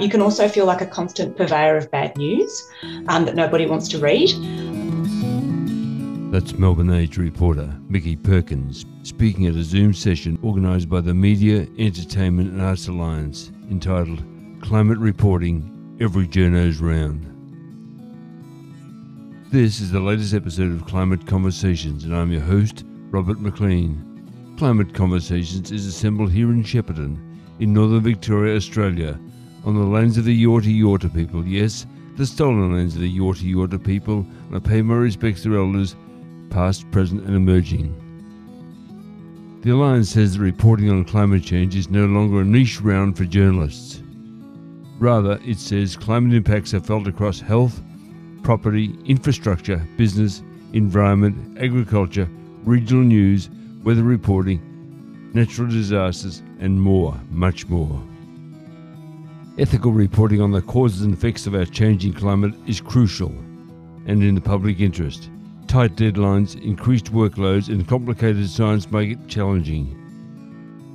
You can also feel like a constant purveyor of bad news that nobody wants to read. That's Melbourne Age reporter Miki Perkins speaking at a Zoom session organised by the Media, Entertainment and Arts Alliance entitled Climate Reporting, Every Journo's Round. This is the latest episode of Climate Conversations, and I'm your host, Robert McLean. Climate Conversations is assembled here in Shepparton, in northern Victoria, Australia, on the lands of the Yorta Yorta people, yes, the stolen lands of the Yorta Yorta people, and I pay my respects to elders, past, present and emerging. The Alliance says that reporting on climate change is no longer a niche round for journalists. Rather, it says climate impacts are felt across health, property, infrastructure, business, environment, agriculture, regional news, weather reporting, natural disasters and more, much more. Ethical reporting on the causes and effects of our changing climate is crucial and in the public interest. Tight deadlines, increased workloads and complicated science make it challenging.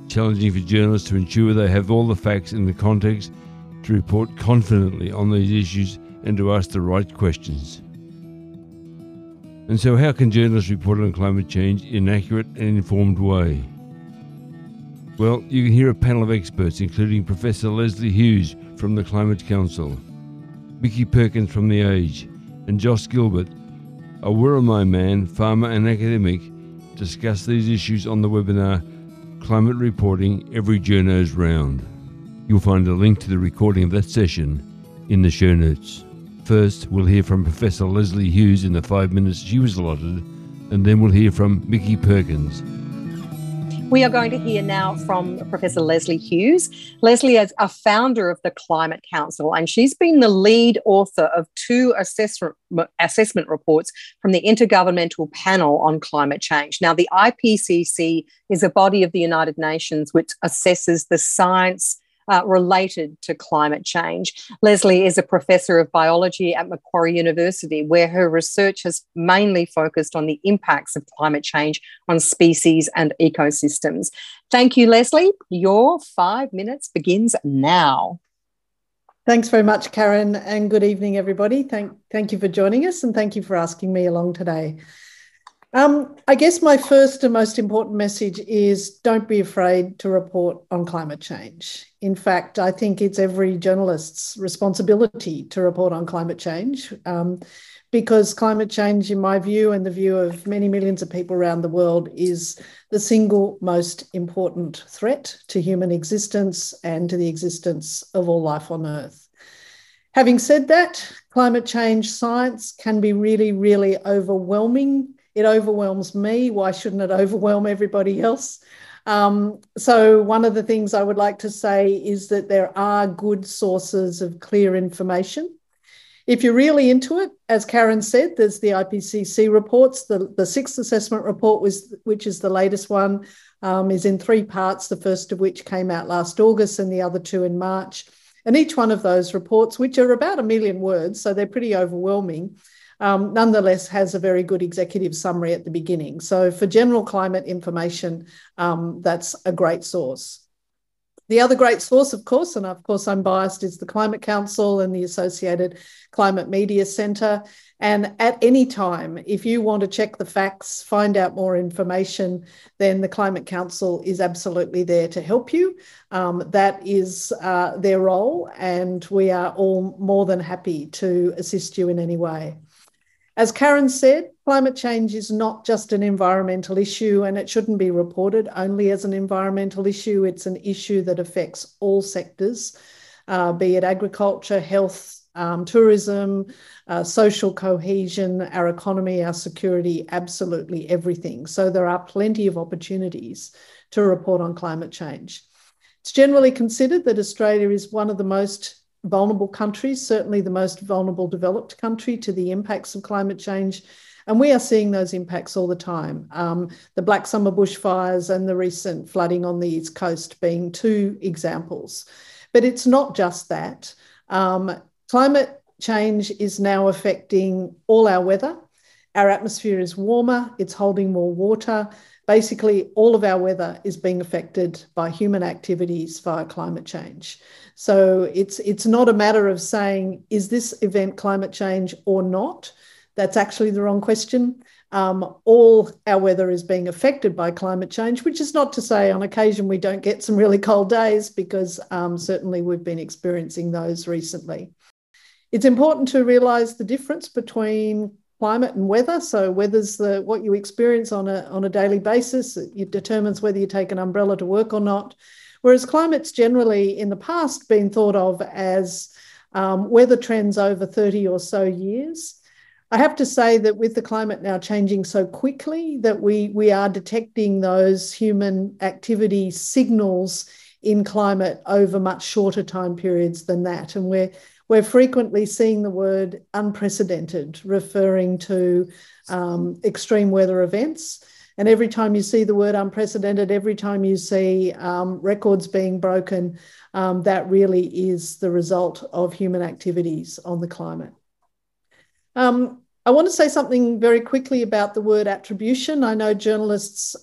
Challenging for journalists to ensure they have all the facts and the context to report confidently on these issues and to ask the right questions. And so how can journalists report on climate change in an accurate and informed way? Well, you can hear a panel of experts, including Professor Leslie Hughes from the Climate Council, Miki Perkins from The Age, and Josh Gilbert, a Wiradjuri man, farmer and academic, discuss these issues on the webinar, Climate Reporting, Every Journo's Round. You'll find a link to the recording of that session in the show notes. First, we'll hear from Professor Leslie Hughes in the 5 minutes she was allotted, and then we'll hear from Miki Perkins. We are going to hear now from Professor Leslie Hughes. Leslie is a founder of the Climate Council, and she's been the lead author of two assessment reports from the Intergovernmental Panel on Climate Change. Now, the IPCC is a body of the United Nations which assesses the science related to climate change. Leslie is a professor of biology at Macquarie University, where her research has mainly focused on the impacts of climate change on species and ecosystems. Thank you, Leslie. Your 5 minutes begins now. Thanks very much, Karen, and good evening, everybody. Thank you for joining us, and thank you for asking me along today. I guess my first and most important message is don't be afraid to report on climate change. In fact, I think it's every journalist's responsibility to report on climate change because climate change, in my view and the view of many millions of people around the world, is the single most important threat to human existence and to the existence of all life on Earth. Having said that, climate change science can be really, really overwhelming. It overwhelms me. Why shouldn't it overwhelm everybody else? So one of the things I would like to say is that there are good sources of clear information. If you're really into it, as Karen said, there's the IPCC reports. The sixth assessment report, which is the latest one, is in three parts, the first of which came out last August and the other two in March. And each one of those reports, which are about 1 million words, so they're pretty overwhelming, nonetheless has a very good executive summary at the beginning. So for general climate information, that's a great source. The other great source, of course, and of course I'm biased, is the Climate Council and the Associated Climate Media Centre. And at any time, if you want to check the facts, find out more information, then the Climate Council is absolutely there to help you. That is their role, and we are all more than happy to assist you in any way. As Karen said, climate change is not just an environmental issue, and it shouldn't be reported only as an environmental issue. It's an issue that affects all sectors, be it agriculture, health, tourism, social cohesion, our economy, our security, absolutely everything. So there are plenty of opportunities to report on climate change. It's generally considered that Australia is one of the most vulnerable countries, certainly the most vulnerable developed country to the impacts of climate change. And we are seeing those impacts all the time. The Black Summer bushfires and the recent flooding on the East Coast being two examples. But it's not just that. Climate change is now affecting all our weather. Our atmosphere is warmer, it's holding more water, Basically, all of our weather is being affected by human activities via climate change. So it's not a matter of saying, is this event climate change or not? That's actually the wrong question. All our weather is being affected by climate change, which is not to say on occasion we don't get some really cold days, because certainly we've been experiencing those recently. It's important to realise the difference between climate and weather. So weather's what you experience on a daily basis. It determines whether you take an umbrella to work or not. Whereas climate's generally in the past been thought of as weather trends over 30 or so years. I have to say that with the climate now changing so quickly that we are detecting those human activity signals in climate over much shorter time periods than that. And we're frequently seeing the word unprecedented referring to extreme weather events. And every time you see the word unprecedented, every time you see records being broken, that really is the result of human activities on the climate. I want to say something very quickly about the word attribution. I know journalists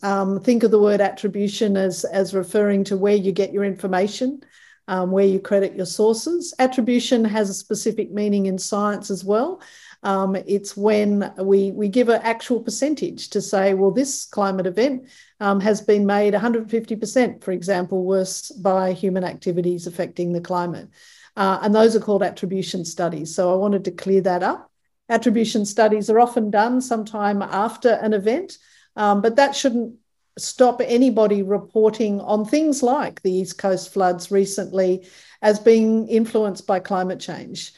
think of the word attribution as referring to where you get your information, where you credit your sources. Attribution has a specific meaning in science as well. It's when we give an actual percentage to say, well, this climate event has been made 150%, for example, worse by human activities affecting the climate. And those are called attribution studies. So I wanted to clear that up. Attribution studies are often done sometime after an event, but that shouldn't stop anybody reporting on things like the East Coast floods recently as being influenced by climate change.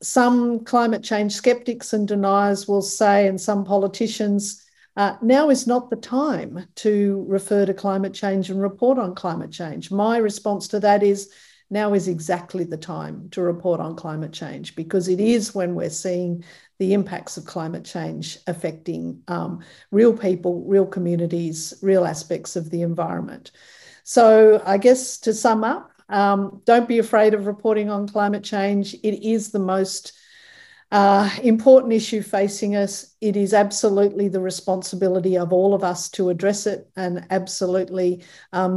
Some climate change skeptics and deniers will say, and some politicians, now is not the time to refer to climate change and report on climate change. My response to that is, now is exactly the time to report on climate change, because it is when we're seeing the impacts of climate change affecting real people, real communities, real aspects of the environment. So I guess to sum up, don't be afraid of reporting on climate change. It is the most important issue facing us. It is absolutely the responsibility of all of us to address it, and absolutely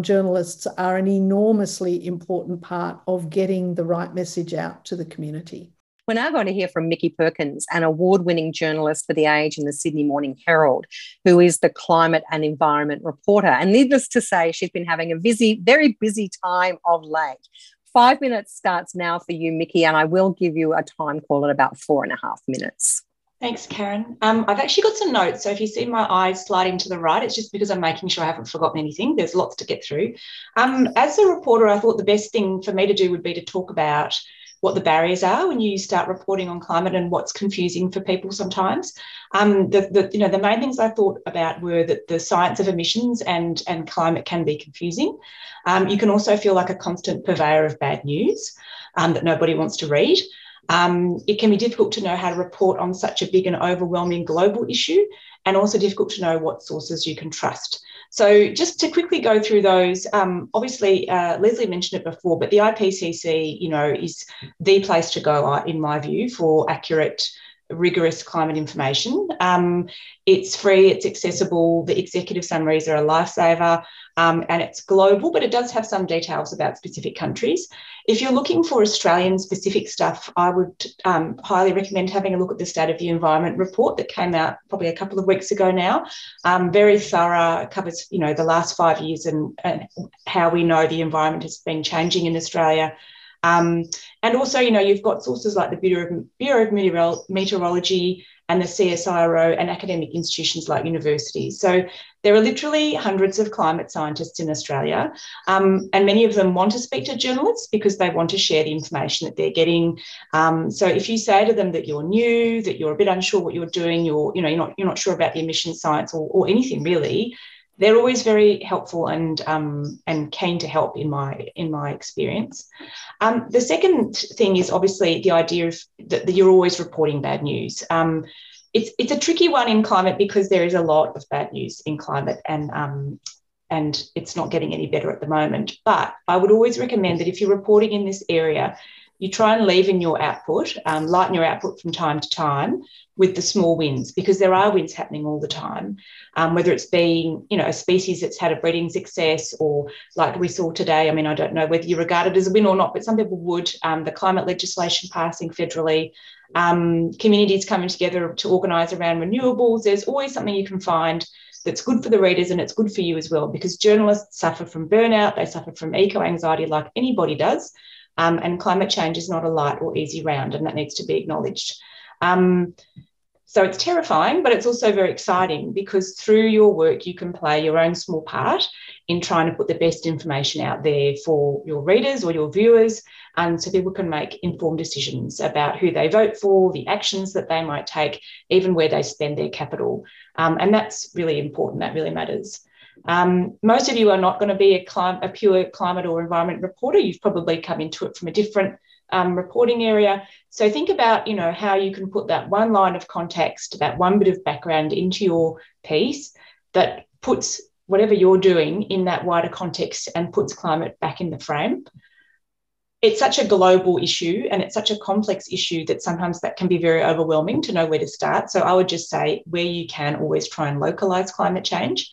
journalists are an enormously important part of getting the right message out to the community. We're now going to hear from Miki Perkins, an award-winning journalist for The Age and The Sydney Morning Herald, who is the climate and environment reporter. And needless to say, she's been having a busy, very busy time of late. 5 minutes starts now for you, Miki, and I will give you a time call at about 4.5 minutes. Thanks, Karen. I've actually got some notes, so if you see my eyes sliding to the right, it's just because I'm making sure I haven't forgotten anything. There's lots to get through. As a reporter, I thought the best thing for me to do would be to talk about what the barriers are when you start reporting on climate and what's confusing for people sometimes. The main things I thought about were that the science of emissions and climate can be confusing. You can also feel like a constant purveyor of bad news that nobody wants to read. It can be difficult to know how to report on such a big and overwhelming global issue, and also difficult to know what sources you can trust. So just to quickly go through those, obviously Leslie mentioned it before, but the IPCC, is the place to go, in my view, for accurate, rigorous climate information. It's free, it's accessible, the executive summaries are a lifesaver, and it's global, but it does have some details about specific countries. If you're looking for Australian-specific stuff, I would highly recommend having a look at the State of the Environment report that came out probably a couple of weeks ago now. Very thorough, covers the last 5 years and how we know the environment has been changing in Australia. And also, you've got sources like the Bureau of Meteorology and the CSIRO and academic institutions like universities. So there are literally hundreds of climate scientists in Australia, and many of them want to speak to journalists because they want to share the information that they're getting. So if you say to them that you're new, that you're a bit unsure what you're doing, you're not sure about the emissions science or anything really, they're always very helpful and keen to help in my experience. The second thing is obviously the idea of that you're always reporting bad news. It's a tricky one in climate because there is a lot of bad news in climate, and it's not getting any better at the moment. But I would always recommend that if you're reporting in this area, you try and leaven your output, lighten your output from time to time with the small wins, because there are wins happening all the time, whether it's being, you know, a species that's had a breeding success, or like we saw today. I mean, I don't know whether you regard it as a win or not, but some people would. The climate legislation passing federally, communities coming together to organise around renewables. There's always something you can find that's good for the readers, and it's good for you as well, because journalists suffer from burnout, they suffer from eco-anxiety like anybody does, and climate change is not a light or easy round, and that needs to be acknowledged. So it's terrifying, but it's also very exciting, because through your work you can play your own small part in trying to put the best information out there for your readers or your viewers, and so people can make informed decisions about who they vote for, the actions that they might take, even where they spend their capital. And that's really important, that really matters. Most of you are not going to be a pure climate or environment reporter. You've probably come into it from a different reporting area. So think about, you know, how you can put that one line of context, that one bit of background into your piece that puts whatever you're doing in that wider context and puts climate back in the frame. It's such a global issue, and it's such a complex issue that sometimes that can be very overwhelming to know where to start. So I would just say, where you can, always try and localise climate change.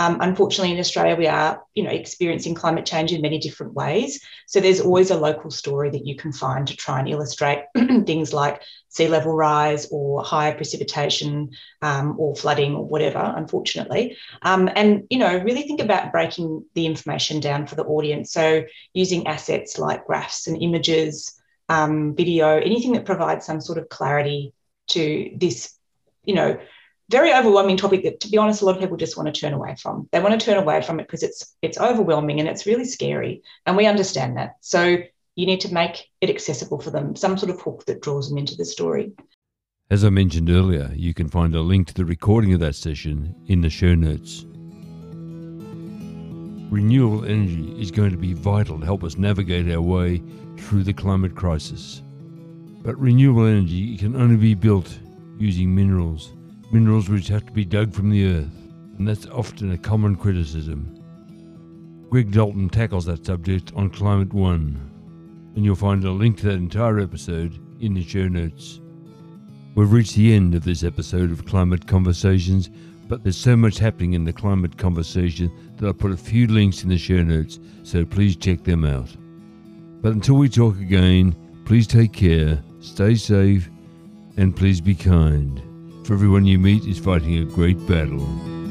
Unfortunately, in Australia, we are, you know, experiencing climate change in many different ways. So there's always a local story that you can find to try and illustrate things like sea level rise or higher precipitation or flooding or whatever, unfortunately. And, you know, really think about breaking the information down for the audience. So using assets like graphs and images, video, anything that provides some sort of clarity to this, you know, very overwhelming topic that, to be honest, a lot of people just want to turn away from. They want to turn away from it because it's overwhelming and it's really scary, and we understand that. So you need to make it accessible for them, some sort of hook that draws them into the story. As I mentioned earlier, you can find a link to the recording of that session in the show notes. Renewable energy is going to be vital to help us navigate our way through the climate crisis. But renewable energy can only be built using minerals which have to be dug from the earth, and that's often a common criticism. Greg Dalton tackles that subject on Climate One, and you'll find a link to that entire episode in the show notes. We've reached the end of this episode of Climate Conversations, but there's so much happening in the climate conversation that I put a few links in the show notes, so please check them out. But until we talk again, please take care, stay safe, and please be kind. For everyone you meet is fighting a great battle.